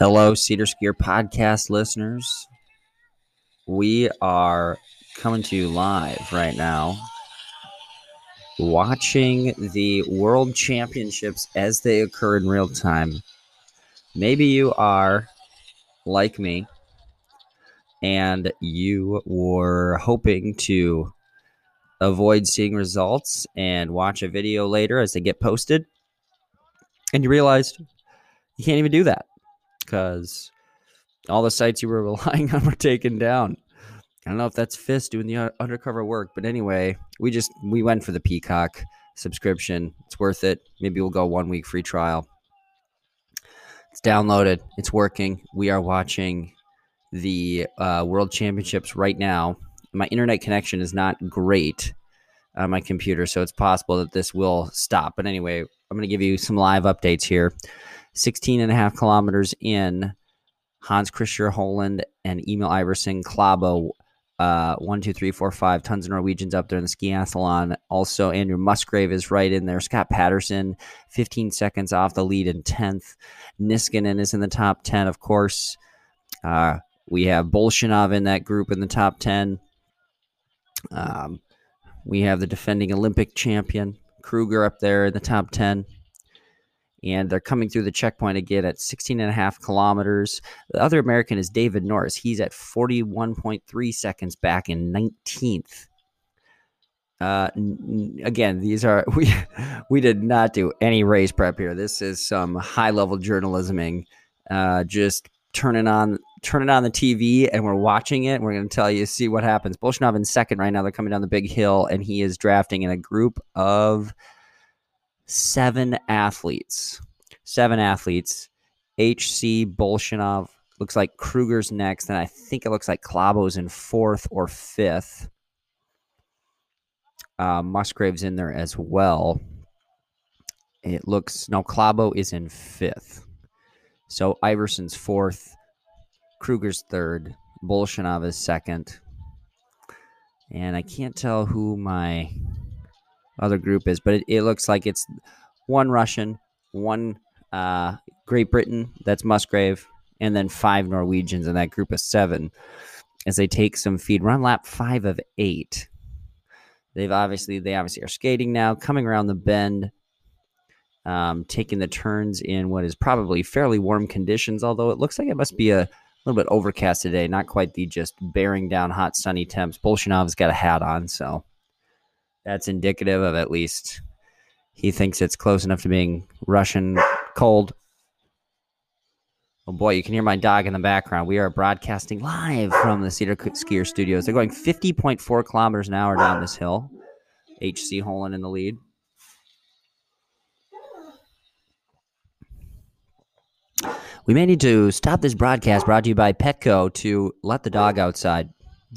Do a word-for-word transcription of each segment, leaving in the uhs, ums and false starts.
Hello, Cedar Skier Podcast listeners. We are coming to you live right now, watching the World Championships as they occur in real time. Maybe you are like me, and you were hoping to avoid seeing results and watch a video later as they get posted, and you realized you can't even do that, because all the sites you were relying on were taken down. I don't know if that's F I S doing the undercover work, but anyway, we just we went for the Peacock subscription. It's worth it. Maybe we'll go one week free trial. It's downloaded. It's working. We are watching the uh, World Championships right now. My internet connection is not great on my computer, so it's possible that this will stop. But anyway, I'm going to give you some live updates here. sixteen and a half kilometers in, Hans Christian Holund and Emil Iversen, Klæbo, uh, one, two, three, four, five, tons of Norwegians up there in the skiathlon. Also, Andrew Musgrave is right in there. Scott Patterson, fifteen seconds off the lead in tenth. Niskanen is in the top ten, of course. Uh, we have Bolshunov in that group in the top ten. Um, we have the defending Olympic champion, Krüger, up there in the top ten. And they're coming through the checkpoint again at sixteen and a half kilometers. The other American is David Norris. He's at forty-one point three seconds back in nineteenth. Uh, n- again, these are we we did not do any race prep here. This is some high-level journalisming. Uh, just turning on turning on the T V, and we're watching it. We're going to tell you, see what happens. Bolshunov in second right now. They're coming down the big hill, and he is drafting in a group of Seven athletes, seven athletes, H C, Bolshunov, looks like Krüger's next, and I think it looks like Klæbo's in fourth or fifth. Uh, Musgrave's in there as well. It looks, no, Klæbo is in fifth. So Iversen's fourth, Krüger's third, Bolshunov is second. And I can't tell who my other group is, but it, it looks like it's one Russian, one uh, Great Britain, that's Musgrave, and then five Norwegians in that group of seven as they take some feed. We're on lap five of eight. They've obviously, they obviously are skating now, coming around the bend, um, taking the turns in what is probably fairly warm conditions, although it looks like it must be a little bit overcast today, not quite the just bearing down hot sunny temps. Bolshunov's got a hat on, so that's indicative of at least he thinks it's close enough to being Russian cold. Oh, boy, you can hear my dog in the background. We are broadcasting live from the Cedar Skier Studios. They're going fifty point four kilometers an hour down this hill. H C Holland in the lead. We may need to stop this broadcast brought to you by Petco to let the dog outside.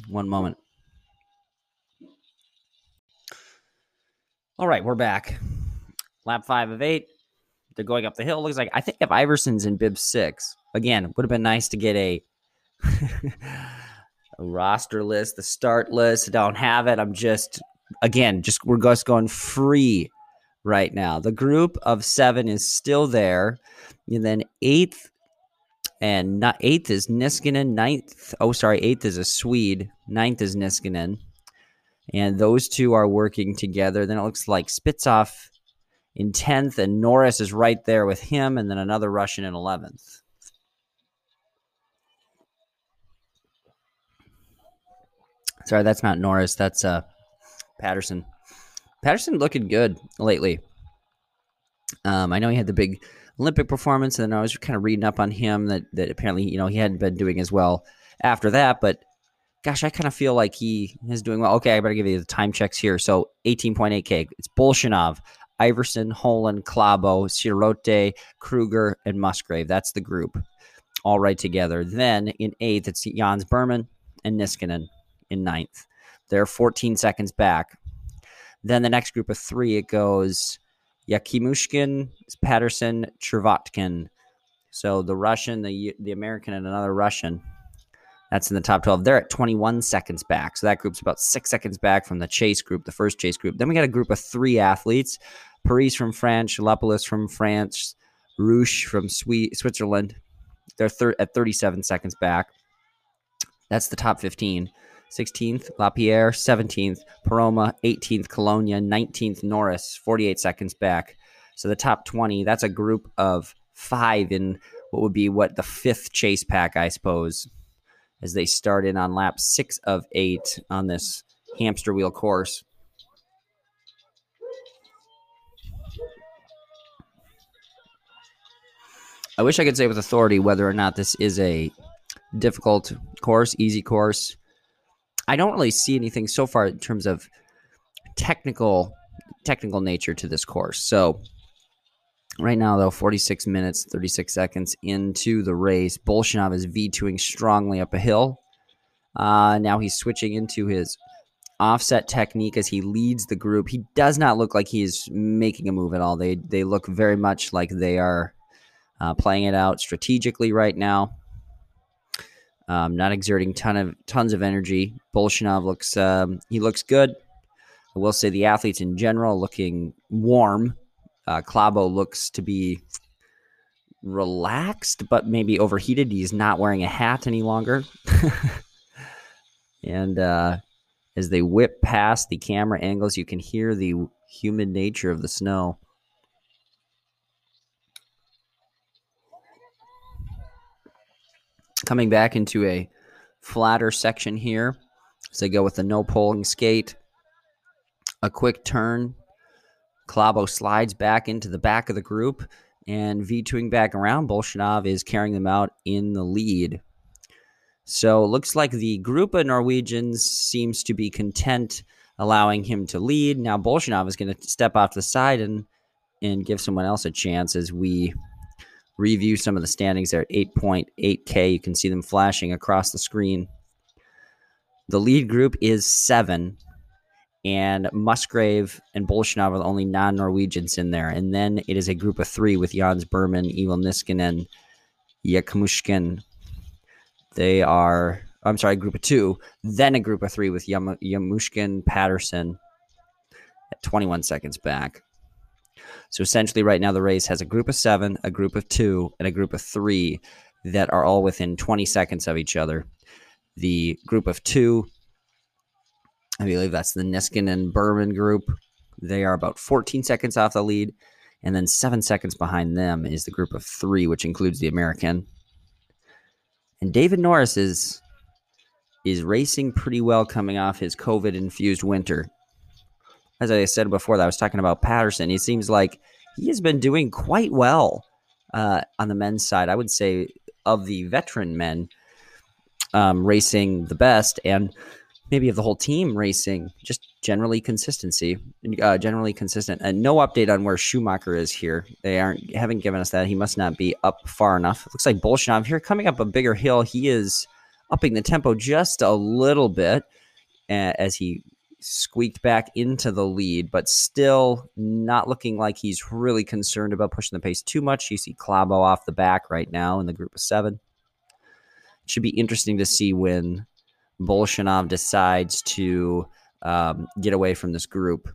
One moment. All right, we're back. Lap five of eight. They're going up the hill. Looks like, I think if Iversen's in bib six, again, it would have been nice to get a, a roster list, the start list. I don't have it. I'm just, again, just we're just going free right now. The group of seven is still there. And then eighth, and not, eighth is Niskanen. Ninth, oh, sorry, eighth is a Swede. Ninth is Niskanen. And those two are working together. Then it looks like Spitzoff in tenth, and Norris is right there with him, and then another Russian in eleventh. Sorry, that's not Norris. That's uh, Patterson. Patterson looking good lately. Um, I know he had the big Olympic performance, and then I was kind of reading up on him that, that apparently, you know, he hadn't been doing as well after that, but gosh, I kind of feel like he is doing well. Okay, I better give you the time checks here. So eighteen point eight K. It's Bolshunov, Iversen, Holund, Klæbo, Røthe, Krüger, and Musgrave. That's the group all right together. Then in eighth, it's Jansrud Burman and Niskanen in ninth. They're fourteen seconds back. Then the next group of three, it goes Yakimushkin, Patterson, Chervatkin. So the Russian, the the American, and another Russian. That's in the top twelve. They're at twenty-one seconds back. So that group's about six seconds back from the chase group, the first chase group. Then we got a group of three athletes. Parisse from France, Lapalus from France, Roche from Switzerland, They're thir- at thirty-seven seconds back. That's the top fifteen. sixteenth, Lapierre. seventeenth, Peroma. eighteenth, Colonia. nineteenth, Norris. forty-eight seconds back. So the top twenty, that's a group of five in what would be what the fifth chase pack, I suppose, as they start in on lap six of eight on this hamster wheel course. I wish I could say with authority whether or not this is a difficult course, easy course. I don't really see anything so far in terms of technical technical nature to this course. So right now, though, forty-six minutes, thirty-six seconds into the race, Bolshunov is V twoing strongly up a hill. Uh, now he's switching into his offset technique as he leads the group. He does not look like he is making a move at all. They they look very much like they are Uh, playing it out strategically right now. Um, not exerting ton of tons of energy. Bolshunov looks um, he looks good. I will say the athletes in general looking warm. Uh, Klæbo looks to be relaxed, but maybe overheated. He's not wearing a hat any longer. And uh, as they whip past the camera angles, you can hear the humid nature of the snow. Coming back into a flatter section here as they go with the no polling skate. A quick turn. Klæbo slides back into the back of the group and V twoing back around. Bolshunov is carrying them out in the lead. So it looks like the group of Norwegians seems to be content allowing him to lead. Now Bolshunov is going to step off to the side and, and give someone else a chance as we review some of the standings there at eight point eight K. You can see them flashing across the screen. The lead group is seven, and Musgrave and Bolshunov are the only non-Norwegians in there. And then it is a group of three with Jansrud Burman, Iivo Niskanen, Yakimushkin. They are, I'm sorry, group of two. Then a group of three with Yam- Yakimushkin, Patterson at twenty-one seconds back. So essentially right now the race has a group of seven, a group of two, and a group of three that are all within twenty seconds of each other. The group of two, I believe that's the Niskanen and Burman group. They are about fourteen seconds off the lead. And then seven seconds behind them is the group of three, which includes the American. And David Norris is, is racing pretty well coming off his COVID-infused winter. As I said before, that I was talking about Patterson. He seems like he has been doing quite well uh, on the men's side. I would say of the veteran men um, racing the best, and maybe of the whole team racing, just generally consistency, uh, generally consistent. And no update on where Schumacher is here. They aren't haven't given us that. He must not be up far enough. It looks like Bolshunov here coming up a bigger hill. He is upping the tempo just a little bit as he squeaked back into the lead, but still not looking like he's really concerned about pushing the pace too much. You see Klæbo off the back right now in the group of seven. It should be interesting to see when Bolshunov decides to um, get away from this group.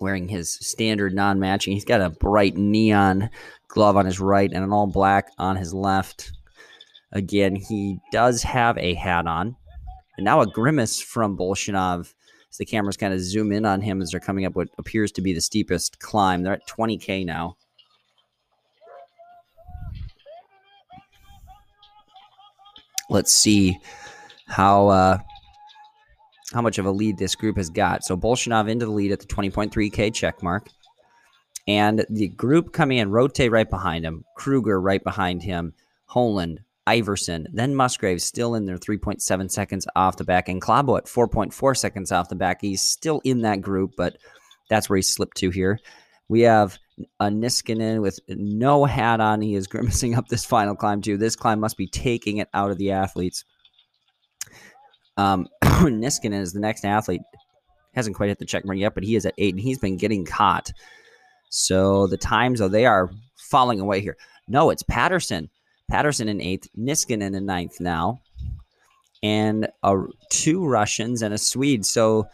Wearing his standard non-matching. He's got a bright neon glove on his right and an all black on his left. Again, he does have a hat on. And now a grimace from Bolshunov as the cameras kind of zoom in on him as they're coming up what appears to be the steepest climb. They're at twenty K now. Let's see how uh, how much of a lead this group has got. So Bolshunov into the lead at the twenty point three K check mark. And the group coming in, Røthe right behind him, Krüger right behind him, Holund, Iversen, then Musgrave still in there, three point seven seconds off the back, and Klæbo at four point four seconds off the back. He's still in that group, but that's where he slipped to here. We have a Niskanen with no hat on. He is grimacing up this final climb, too. This climb must be taking it out of the athletes. Um, Niskanen is the next athlete. Hasn't quite hit the check mark yet, but he is at eight, and he's been getting caught. So the times, though, they are falling away here. No, it's Patterson. Patterson in eighth, Niskanen in ninth now, and a, two Russians and a Swede. So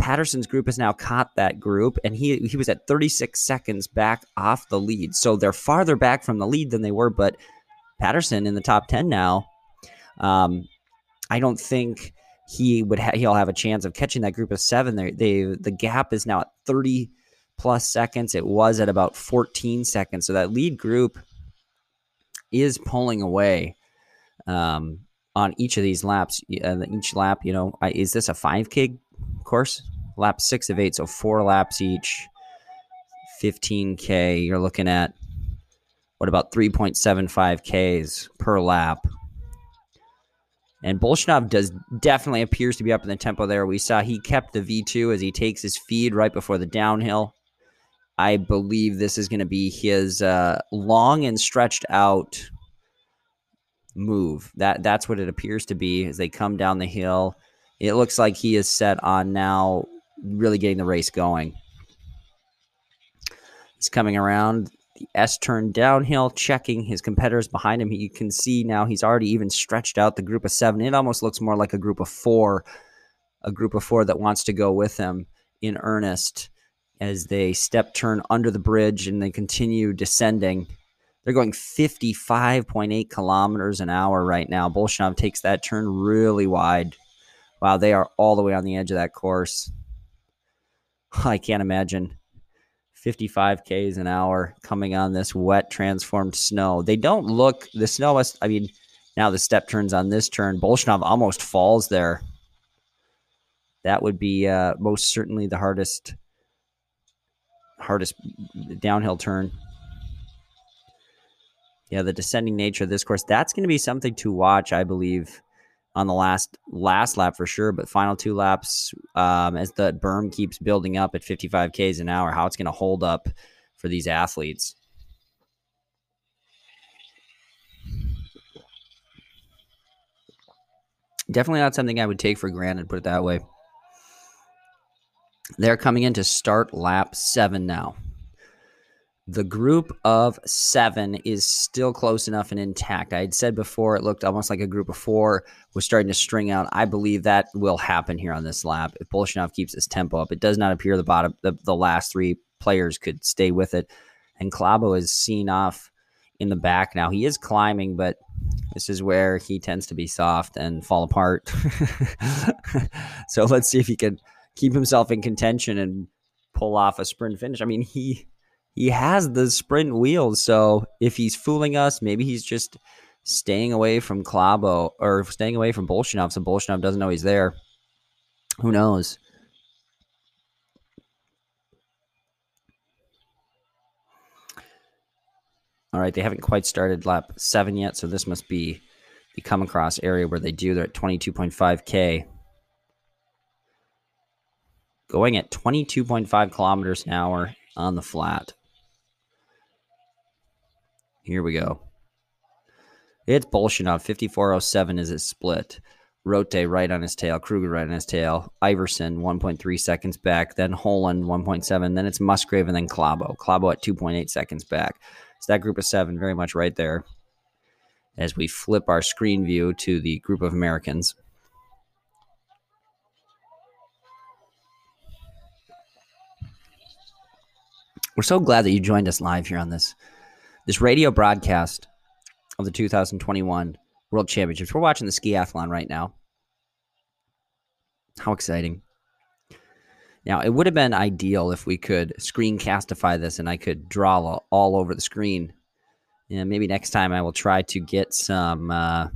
Patterson's group has now caught that group, and he he was at thirty-six seconds back off the lead. So they're farther back from the lead than they were, but Patterson in the top ten now. Um, I don't think he would ha- he'll have a chance of catching that group of seven. They, they the gap is now at thirty plus seconds. It was at about fourteen seconds. So that lead group is pulling away um, on each of these laps. And each lap, you know, I, is this a five K course? Lap six of eight, so four laps each. fifteen K, you're looking at, what, about three point seven five Ks per lap. And Bolshunov does definitely appears to be up in the tempo there. We saw he kept the V two as he takes his feed right before the downhill. I believe this is going to be his uh, long and stretched out move. That That's what it appears to be as they come down the hill. It looks like he is set on now really getting the race going. He's coming around the S-turn downhill, checking his competitors behind him. He, you can see now he's already even stretched out the group of seven. It almost looks more like a group of four, a group of four that wants to go with him in earnest as they step turn under the bridge and they continue descending. They're going fifty-five point eight kilometers an hour right now. Bolshunov takes that turn really wide. Wow, they are all the way on the edge of that course. I can't imagine fifty-five Ks an hour coming on this wet, transformed snow. They don't look, the snow, must, I mean, now the step turns on this turn. Bolshunov almost falls there. That would be uh, most certainly the hardest, hardest downhill turn. Yeah, the descending nature of this course, that's going to be something to watch, I believe, on the last last lap for sure, but final two laps um, as the berm keeps building up at fifty-five Ks an hour, how it's going to hold up for these athletes. Definitely not something I would take for granted, put it that way. They're coming in to start lap seven now. The group of seven is still close enough and intact. I had said before it looked almost like a group of four was starting to string out. I believe that will happen here on this lap if Bolshunov keeps his tempo up. It does not appear the bottom, the, the last three players could stay with it. And Klæbo is seen off in the back now. He is climbing, but this is where he tends to be soft and fall apart. So let's see if he can keep himself in contention and pull off a sprint finish. I mean, he... He has the sprint wheels, so if he's fooling us, maybe he's just staying away from Klæbo or staying away from Bolshunov, so Bolshunov doesn't know he's there. Who knows? All right, they haven't quite started lap seven yet, so this must be the come-across area where they do. They're at twenty-two point five K. Going at twenty-two point five kilometers an hour on the flat. Here we go. It's Bolshunov. fifty-four oh seven is his split. Røthe right on his tail. Krüger right on his tail. Iversen one point three seconds back. Then Holund one point seven. Then it's Musgrave and then Klæbo. Klæbo at two point eight seconds back. So that group of seven very much right there. As we flip our screen view to the group of Americans. We're so glad that you joined us live here on this this radio broadcast of the two thousand twenty-one World Championships. We're watching the skiathlon right now. How exciting. Now, it would have been ideal if we could screencastify this and I could draw all over the screen. And maybe next time I will try to get some, uh,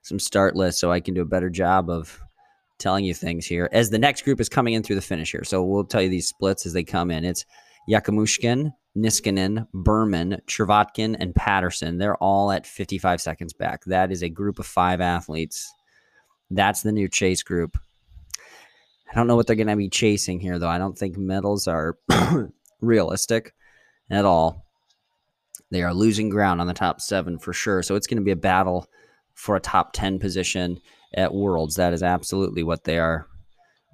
some start lists so I can do a better job of telling you things here. As the next group is coming in through the finish here. So we'll tell you these splits as they come in. It's Yakimushkin, Niskanen, Burman, Chervatkin, and Patterson. They're all at fifty-five seconds back. That is a group of five athletes. That's the new chase group. I don't know what they're going to be chasing here, though. I don't think medals are realistic at all. They are losing ground on the top seven for sure. So it's going to be a battle for a top ten position at Worlds. That is absolutely what they are,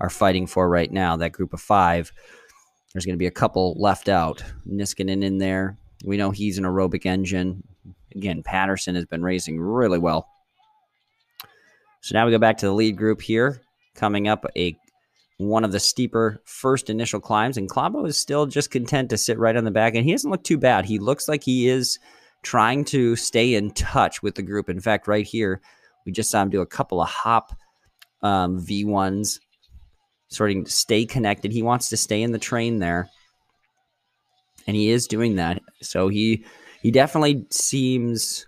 are fighting for right now, that group of five. There's going to be a couple left out. Niskanen in there. We know he's an aerobic engine. Again, Patterson has been racing really well. So now we go back to the lead group here. Coming up, a one of the steeper first initial climbs. And Klæbo is still just content to sit right on the back. And he doesn't look too bad. He looks like he is trying to stay in touch with the group. In fact, right here, we just saw him do a couple of hop um, V ones, sorting to stay connected. He wants to stay in the train there, and he is doing that. So he he definitely seems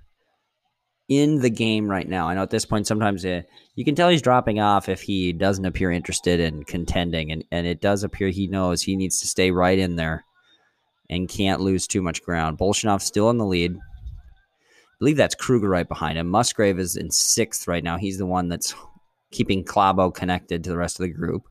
in the game right now. I know at this point sometimes it, you can tell he's dropping off if he doesn't appear interested in contending, and, and it does appear he knows he needs to stay right in there and can't lose too much ground. Bolshunov still in the lead. I believe that's Krüger right behind him. Musgrave is in sixth right now. He's the one that's keeping Klæbo connected to the rest of the group.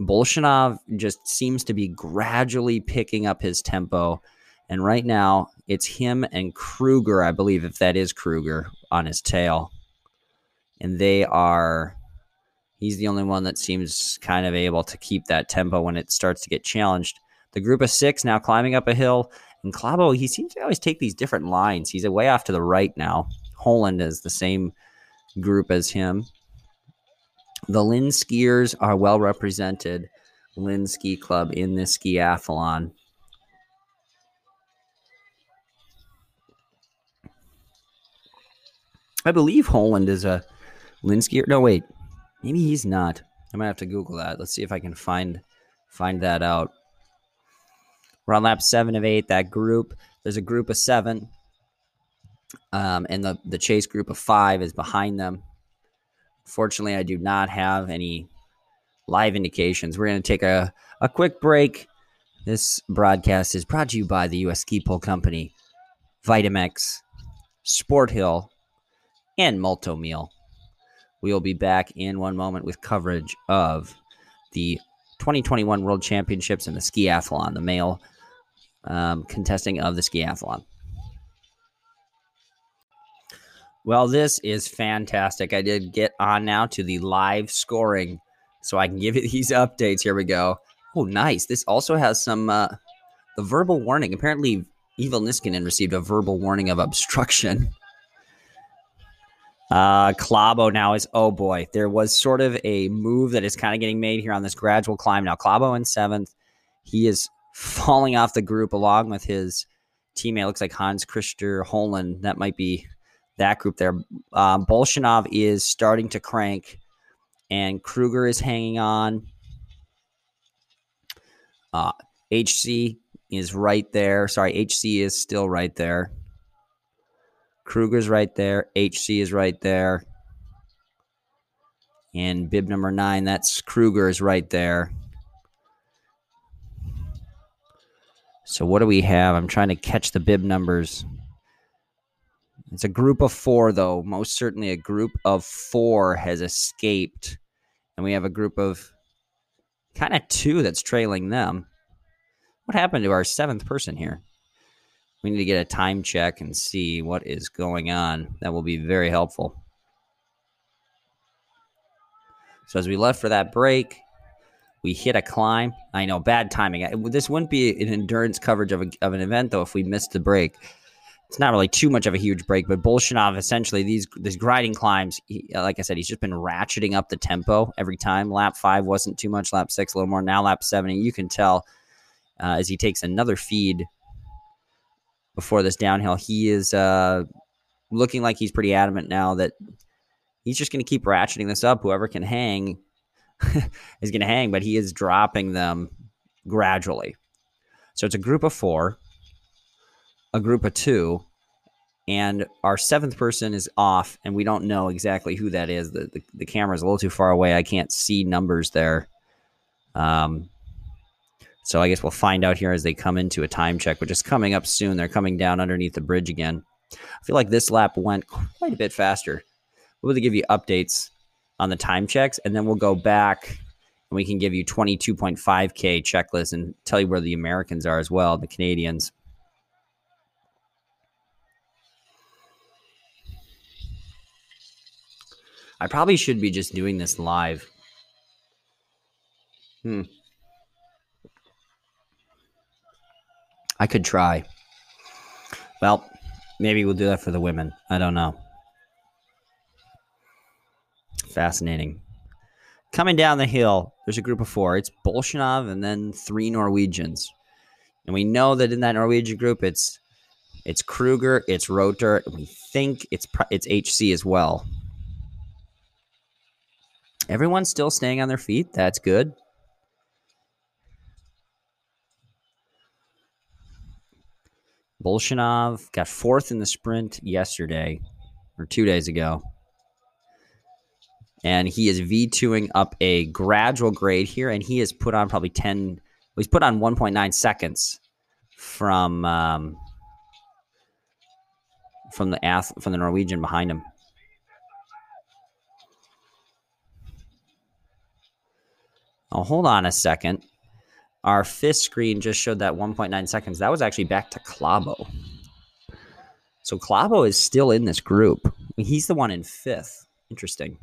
Bolshunov just seems to be gradually picking up his tempo, and right now it's him and Krüger, I believe, if that is Krüger, on his tail. And they are... He's the only one that seems kind of able to keep that tempo when it starts to get challenged. The group of six now climbing up a hill. And Klæbo, he seems to always take these different lines. He's way off to the right now. Holund is the same group as him. The Lyn skiers are well represented. Lyn Ski Club in this skiathlon. I believe Holund is a Lyn skier. No, wait. Maybe he's not. I might have to Google that. Let's see if I can find find that out. We're on lap seven of eight, that group. There's a group of seven, um, and the, the chase group of five is behind them. Fortunately, I do not have any live indications. We're going to take a, a quick break. This broadcast is brought to you by the U S. Ski Pole Company, Vitamex, Sport Hill, and Molto Meal. We will be back in one moment with coverage of the twenty twenty-one World Championships and the Skiathlon, the male um, contesting of the Skiathlon. Well, this is fantastic. I did get on now to the live scoring, so I can give you these updates. Here we go. Oh, nice. This also has some uh, the verbal warning. Apparently, Iivo Niskanen received a verbal warning of obstruction. Uh, Klæbo now is, oh boy, there was sort of a move that is kind of getting made here on this gradual climb. Now Klæbo in seventh. He is falling off the group along with his teammate. Looks like Hans Krister Holen. That might be that group there. Uh, Bolshunov is starting to crank, and Krüger is hanging on. Uh, H C is right there. Sorry, H C is still right there. Kruger's right there. H C is right there. And bib number nine, that's Kruger's right there. So what do we have? I'm trying to catch the bib numbers. It's a group of four, though. Most certainly a group of four has escaped. And we have a group of kind of two that's trailing them. What happened to our seventh person here? We need to get a time check and see what is going on. That will be very helpful. So as we left for that break, we hit a climb. I know, bad timing. This wouldn't be an endurance coverage of, a, of an event, though, if we missed the break. It's not really too much of a huge break, but Bolshunov, essentially, these, these grinding climbs, he, like I said, he's just been ratcheting up the tempo every time. Lap five wasn't too much. Lap six, a little more. Now lap seven, and you can tell uh, as he takes another feed before this downhill, he is uh, looking like he's pretty adamant now that he's just going to keep ratcheting this up. Whoever can hang is going to hang, but he is dropping them gradually. So it's a group of four, a group of two, and our seventh person is off, and we don't know exactly who that is. The, the, the camera's a little too far away. I can't see numbers there. Um. So I guess we'll find out here as they come into a time check, which is coming up soon. They're coming down underneath the bridge again. I feel like this lap went quite a bit faster. We'll give you updates on the time checks, and then we'll go back, and we can give you twenty-two point five K checklists and tell you where the Americans are as well, the Canadians. I probably should be just doing this live. Hmm. I could try. Well, maybe we'll do that for the women. I don't know. Fascinating. Coming down the hill, there's a group of four. It's Bolshunov and then three Norwegians. And we know that in that Norwegian group, it's It's Krüger, it's Røthe, and we think it's it's H C as well. Everyone's still staying on their feet. That's good. Bolshunov got fourth in the sprint yesterday, or two days ago. And he is V twoing up a gradual grade here, and he has put on probably ten... He's put on one point nine seconds from... Um, from the ath- from the Norwegian behind him. Oh, hold on a second. Our fifth screen just showed that one point nine seconds. That was actually back to Klæbo. So Klæbo is still in this group. He's the one in fifth. Interesting.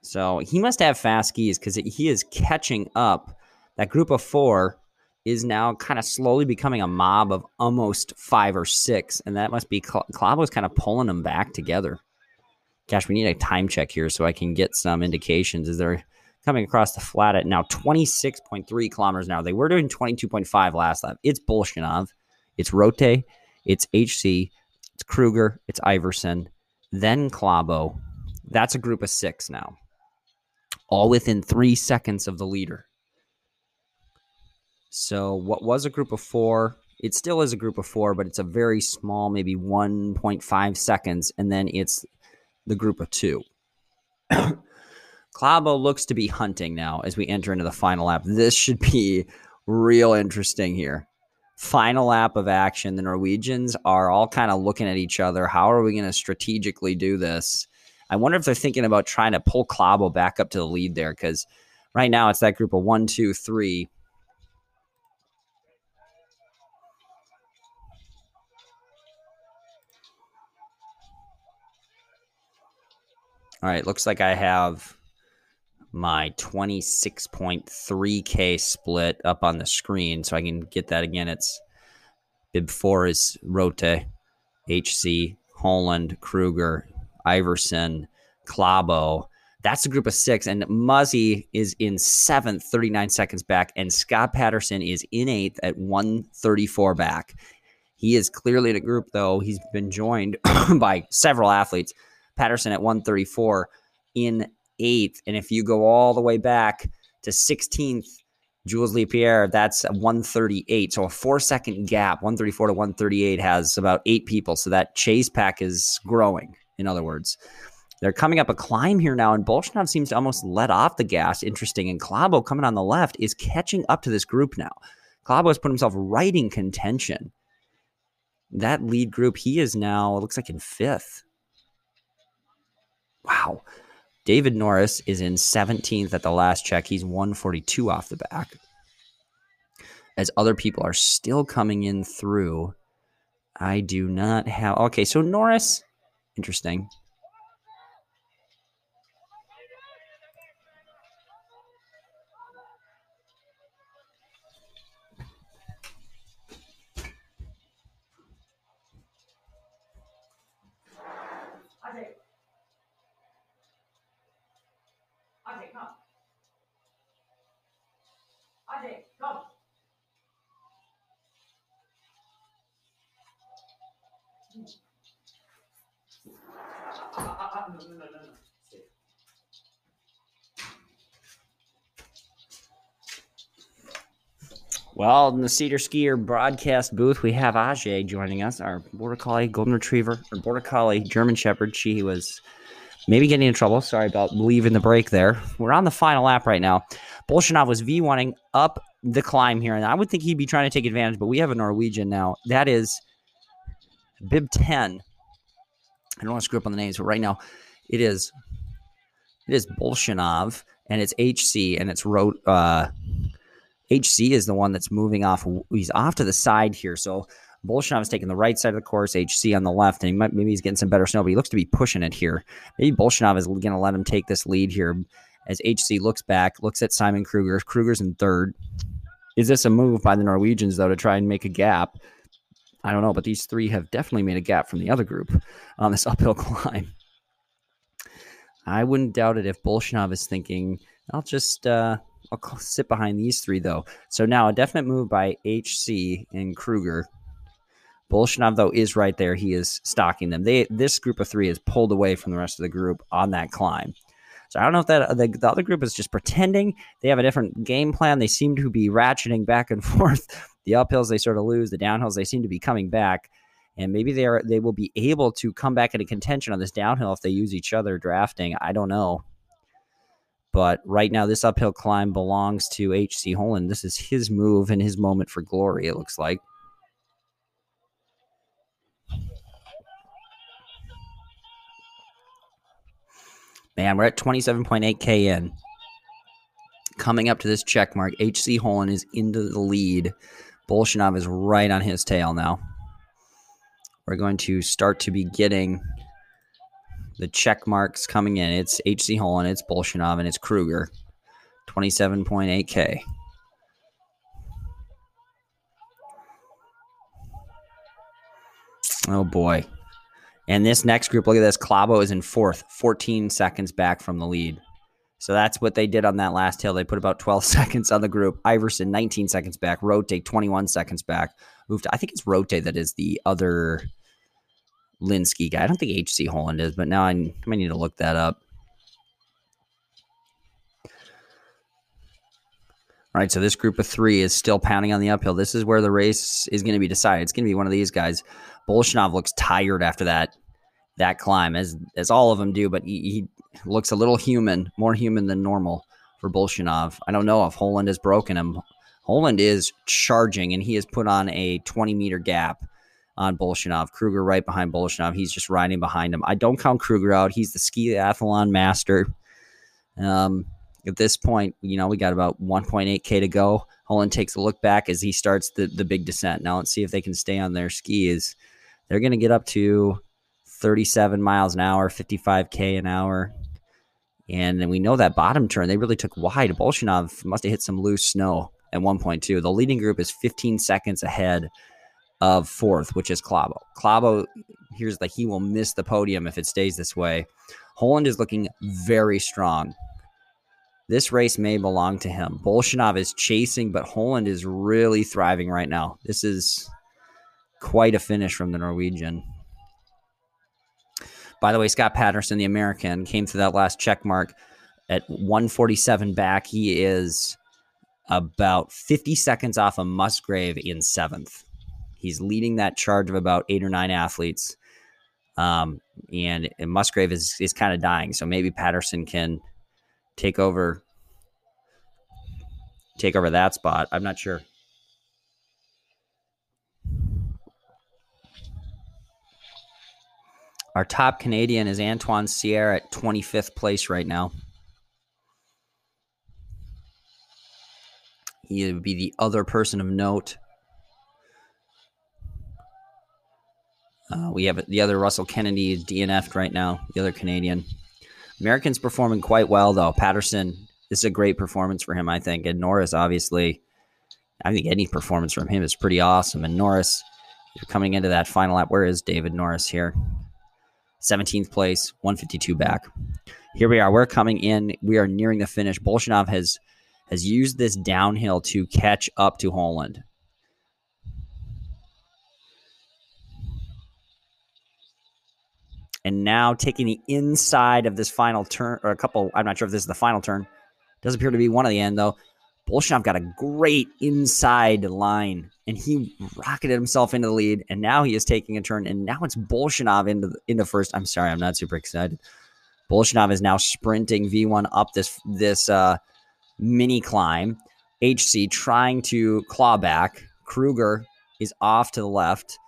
So he must have fast skis because he is catching up. That group of four is now kind of slowly becoming a mob of almost five or six, and that must be Klæbo's kind of pulling them back together. Gosh, we need a time check here so I can get some indications as they're coming across the flat at now twenty-six point three kilometers an hour. They were doing twenty-two point five last lap. It's Bolshunov, it's Røthe, it's H C, it's Krüger, it's Iversen, then Klæbo. That's a group of six now, all within three seconds of the leader. So what was a group of four, it still is a group of four, but it's a very small, maybe one point five seconds, and then it's the group of two. Klæbo looks to be hunting now as we enter into the final lap. This should be real interesting here. Final lap of action. The Norwegians are all kind of looking at each other. How are we going to strategically do this? I wonder if they're thinking about trying to pull Klæbo back up to the lead there, because right now it's that group of one, two, three. All right, looks like I have my twenty-six point three K split up on the screen, so I can get that again. It's Bib four is Røthe, H C, Holund, Krüger, Iversen, Klæbo. That's a group of six, and Muzzy is in seventh, thirty-nine seconds back, and Scott Patterson is in eighth at one thirty-four back. He is clearly in a group, though. He's been joined by several athletes. Patterson at one thirty-four in eighth. And if you go all the way back to sixteenth, Jules Lapierre, that's one thirty-eight. So a four-second gap, one thirty-four to one thirty-eight, has about eight people. So that chase pack is growing, in other words. They're coming up a climb here now, and Bolshunov seems to almost let off the gas. Interesting. And Klæbo, coming on the left, is catching up to this group now. Klæbo has put himself right in contention. That lead group, he is now, it looks like, in fifth. Wow. David Norris is in seventeenth at the last check. He's one forty-two off the back, as other people are still coming in through. I do not have... Okay, so Norris... Interesting. Well, in the Cedar Skier broadcast booth, we have Ajay joining us, our Border Collie, Golden Retriever, or Border Collie, German Shepherd. She was maybe getting in trouble. Sorry about leaving the break there. We're on the final lap right now. Bolshunov was V oneing up the climb here, and I would think he'd be trying to take advantage, but we have a Norwegian now. That is Bib ten. I don't want to screw up on the names, but right now it is it is Bolshunov, and it's H C, and it's Røthe. Uh, H C is the one that's moving off. He's off to the side here. So Bolshunov is taking the right side of the course, H C on the left, and he might, maybe he's getting some better snow, but he looks to be pushing it here. Maybe Bolshunov is going to let him take this lead here as H C looks back, looks at Simon Krüger. Kruger's in third. Is this a move by the Norwegians, though, to try and make a gap? I don't know, but these three have definitely made a gap from the other group on this uphill climb. I wouldn't doubt it if Bolshunov is thinking, I'll just... Uh, I'll sit behind these three, though. So now a definite move by H C and Krüger Bolshunov, though, is right there. He is stalking them. They This group of three is pulled away from the rest of the group on that climb. So I don't know if that the, the other group is just pretending. They have a different game plan. They seem to be ratcheting back and forth. The uphills they sort of lose. The downhills they seem to be coming back. And maybe they are they will be able to come back into contention on this downhill if they use each other drafting. I don't know. But right now, this uphill climb belongs to H C Holland. This is his move and his moment for glory, it looks like. Man, we're at twenty-seven point eight K in. Coming up to this check mark, H C Holland is into the lead. Bolshunov is right on his tail now. We're going to start to be getting the check marks coming in. It's H C Holland, it's Bolshunov, and it's Krüger. twenty-seven point eight K. Oh, boy. And this next group, look at this. Klæbo is in fourth, fourteen seconds back from the lead. So that's what they did on that last hill. They put about twelve seconds on the group. Iversen, nineteen seconds back. Røthe, twenty-one seconds back. Moved. I think it's Røthe that is the other Lyn Ski guy. I don't think H C Holland is, but now I, I may need to look that up. All right, so this group of three is still pounding on the uphill. This is where the race is going to be decided. It's going to be one of these guys. Bolshunov looks tired after that that climb, as as all of them do, but he, he looks a little human, more human than normal for Bolshunov. I don't know if Holland has broken him. Holland is charging, and he has put on a twenty-meter gap on Bolshunov. Krüger right behind Bolshunov. He's just riding behind him. I don't count Krüger out. He's the skiathlon master. Um, at this point, you know, we got about one point eight K to go. Holland takes a look back as he starts the, the big descent. Now let's see if they can stay on their skis. They're going to get up to thirty-seven miles an hour, fifty-five K an hour. And then we know that bottom turn, they really took wide. Bolshunov must have hit some loose snow at one point two. The leading group is fifteen seconds ahead of fourth, which is Klæbo. Klæbo, here's the he will miss the podium if it stays this way. Holland is looking very strong. This race may belong to him. Bolshunov is chasing, but Holland is really thriving right now. This is quite a finish from the Norwegian. By the way, Scott Patterson, the American, came through that last check mark at one forty-seven back. He is about fifty seconds off of Musgrave in seventh. He's leading that charge of about eight or nine athletes. Um, and, and Musgrave is, is kind of dying. So maybe Patterson can take over, take over that spot. I'm not sure. Our top Canadian is Antoine Sierre at twenty-fifth place right now. He would be the other person of note. Uh, we have the other Russell Kennedy D N F'd right now, the other Canadian. American's performing quite well, though. Patterson, this is a great performance for him, I think. And Norris, obviously, I think any performance from him is pretty awesome. And Norris, you're coming into that final lap. Where is David Norris here? seventeenth place, one fifty-two back. Here we are. We're coming in. We are nearing the finish. Bolshunov has, has used this downhill to catch up to Holland. And now taking the inside of this final turn, or a couple, I'm not sure if this is the final turn. Does appear to be one at the end, though. Bolshunov got a great inside line, and he rocketed himself into the lead, and now he is taking a turn, and now it's Bolshunov into the, into first. I'm sorry, I'm not super excited. Bolshunov is now sprinting V one up this, this uh, mini climb. H C trying to claw back. Krüger is off to the left.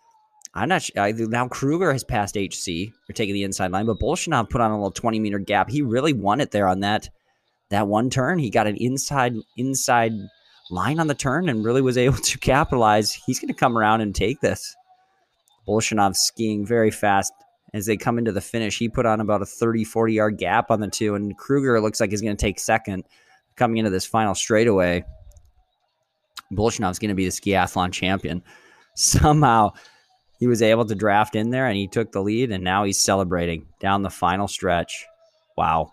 I'm not sure. Now Krüger has passed H C for taking the inside line, but Bolshunov put on a little twenty-meter gap. He really won it there on that that one turn. He got an inside inside line on the turn and really was able to capitalize. He's going to come around and take this. Bolshunov skiing very fast as they come into the finish. He put on about a thirty, forty-yard gap on the two, and Krüger looks like he's going to take second coming into this final straightaway. Bolshunov's going to be the skiathlon champion. Somehow he was able to draft in there, and he took the lead, and now he's celebrating down the final stretch. Wow.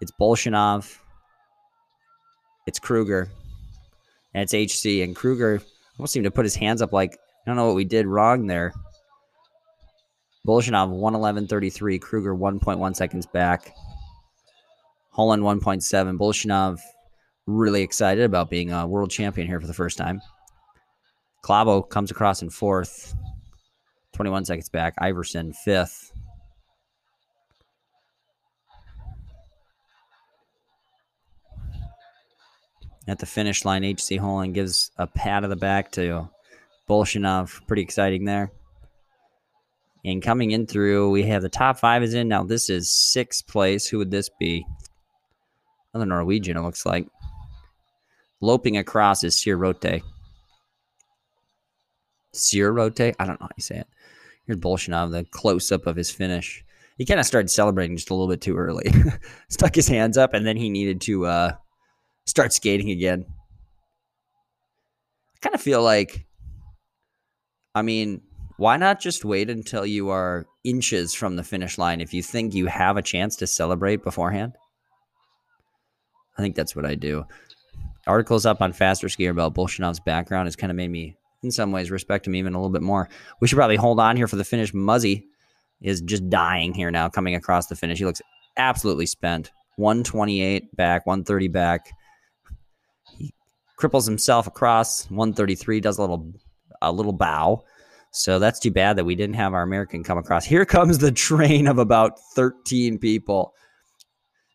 It's Bolshunov. It's Krüger. And it's H C. And Krüger almost seemed to put his hands up like, I don't know what we did wrong there. Bolshunov, one eleven thirty-three. Krüger, one point one seconds back. Holland, one point seven. Bolshunov, really excited about being a world champion here for the first time. Klæbo comes across in fourth. twenty-one seconds back. Iversen, fifth. At the finish line, H C Holland gives a pat of the back to Bolshunov. Pretty exciting there. And coming in through, we have the top five is in. Now, this is sixth place. Who would this be? Another Norwegian, it looks like. Loping across is Chervatkin. Chervatkin? I don't know how you say it. Here's Bolshunov, the close-up of his finish. He kind of started celebrating just a little bit too early. Stuck his hands up, and then he needed to uh, start skating again. I kind of feel like, I mean, why not just wait until you are inches from the finish line if you think you have a chance to celebrate beforehand? I think that's what I do. Articles up on Faster Skier about Bolshunov's background has kind of made me, in some ways, respect him even a little bit more. We should probably hold on here for the finish. Muzzy is just dying here now, coming across the finish. He looks absolutely spent. one twenty-eight back, one thirty back. He cripples himself across. one thirty-three, does a little, a little bow. So that's too bad that we didn't have our American come across. Here comes the train of about thirteen people.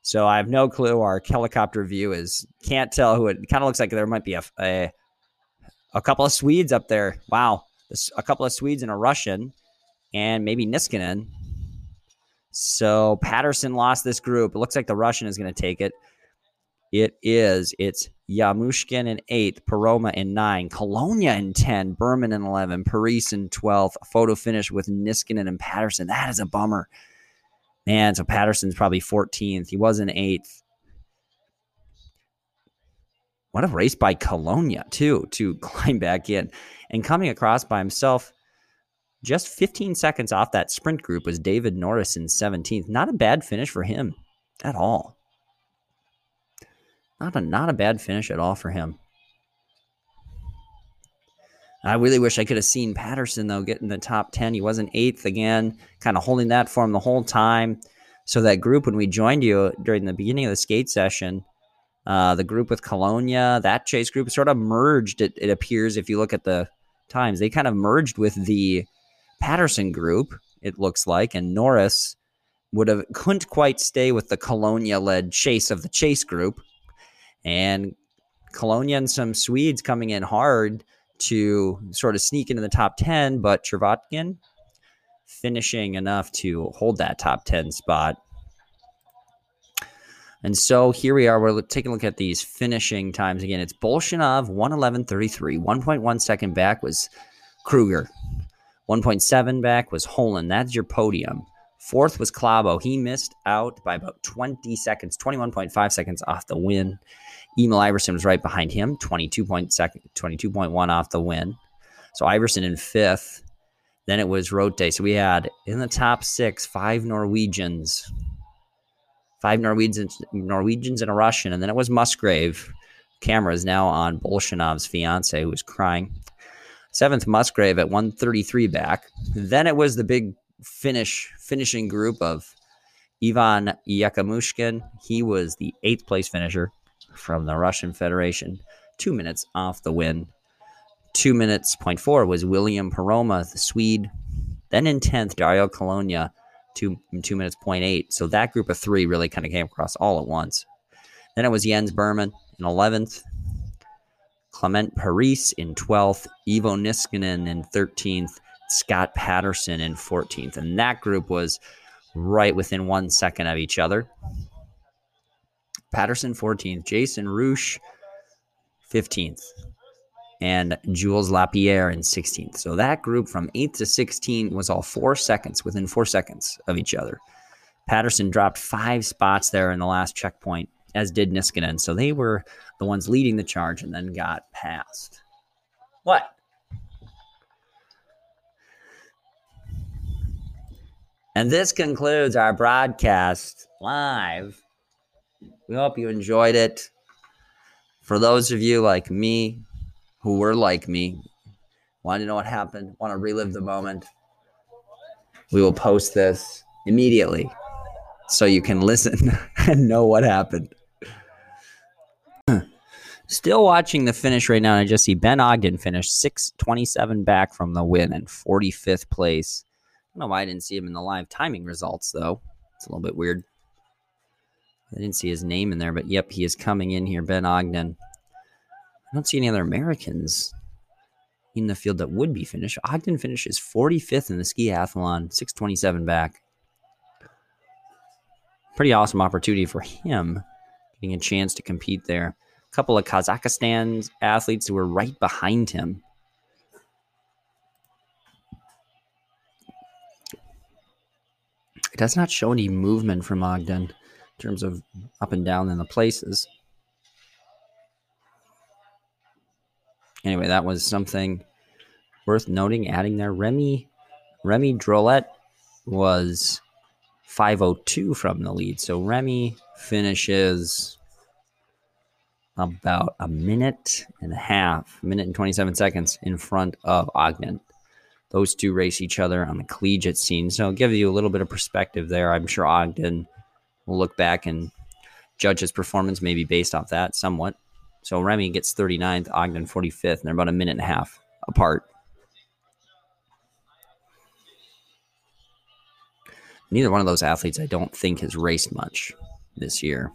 So I have no clue. Our helicopter view is, can't tell who it, it kind of looks like there might be a, a a couple of Swedes up there. Wow. A couple of Swedes and a Russian and maybe Niskanen. So Patterson lost this group. It looks like the Russian is going to take it. It is. It's Yakimushkin in eighth, Peroma in nine, Colonia in ten, Burman in eleven, Parisse in twelfth. A photo finish with Niskanen and Patterson. That is a bummer. Man, so Patterson's probably fourteenth. He was in eighth. What a race by Colonia, too, to climb back in. And coming across by himself, just fifteen seconds off that sprint group was David Norris in seventeenth. Not a bad finish for him at all. Not a, not a bad finish at all for him. I really wish I could have seen Patterson, though, get in the top ten. He was in eighth again, kind of holding that for him the whole time. So that group, when we joined you during the beginning of the skate session, uh, the group with Colonia, that chase group sort of merged, it, it appears, if you look at the times. They kind of merged with the Patterson group, it looks like, and Norris would have couldn't quite stay with the Colonia-led chase of the chase group. And Colonia and some Swedes coming in hard to sort of sneak into the top ten, but Chervatkin finishing enough to hold that top ten spot. And so here we are. We're taking a look at these finishing times again. It's Bolshunov, one eleven thirty-three. one point one second back was Krüger. one point seven back was Holland. That's your podium. Fourth was Klæbo. He missed out by about twenty seconds, twenty-one point five seconds off the win. Emil Iversen was right behind him, twenty-two point one off the win. So Iversen in fifth. Then it was Røthe. So we had in the top six, five Norwegians. Five Norwegians, Norwegians and a Russian. And then it was Musgrave. Camera is now on Bolshunov's fiance, who was crying. Seventh, Musgrave at one thirty-three back. Then it was the big finish finishing group of Ivan Yakimushkin. He was the eighth place finisher from the Russian Federation, two minutes off the win. Two minutes point four was William Peroma, the Swede. Then in tenth, Dario Colonia, two two minutes point eight. So that group of three really kind of came across all at once. Then it was Jens Burman in eleventh, Clément Parisse in twelfth, Iivo Niskanen in thirteenth, Scott Patterson in fourteenth. And that group was right within one second of each other. Patterson fourteenth, Jason Roche fifteenth, and Jules Lapierre in sixteenth. So that group from eighth to sixteen was all four seconds, within four seconds of each other. Patterson dropped five spots there in the last checkpoint, as did Niskanen. So they were the ones leading the charge and then got passed. What? And this concludes our broadcast live. We hope you enjoyed it. For those of you like me, who were like me, want to know what happened, want to relive the moment, we will post this immediately so you can listen and know what happened. Still watching the finish right now, and I just see Ben Ogden finished six twenty-seven back from the win and forty-fifth place. I don't know why I didn't see him in the live timing results, though. It's a little bit weird. I didn't see his name in there, but yep, he is coming in here, Ben Ogden. I don't see any other Americans in the field that would be finished. Ogden finishes forty-fifth in the skiathlon, six twenty-seven back. Pretty awesome opportunity for him, getting a chance to compete there. A couple of Kazakhstan athletes who were right behind him. It does not show any movement from Ogden in terms of up and down in the places. Anyway, that was something worth noting, adding there. Remy, Remy Drolet was five oh two from the lead. So Remy finishes about a minute and a half, minute and twenty-seven seconds in front of Ogden. Those two race each other on the collegiate scene. So it'll give you a little bit of perspective there. I'm sure Ogden will look back and judge his performance maybe based off that somewhat. So Remy gets thirty-ninth, Ogden forty-fifth, and they're about a minute and a half apart. Neither one of those athletes I don't think has raced much this year.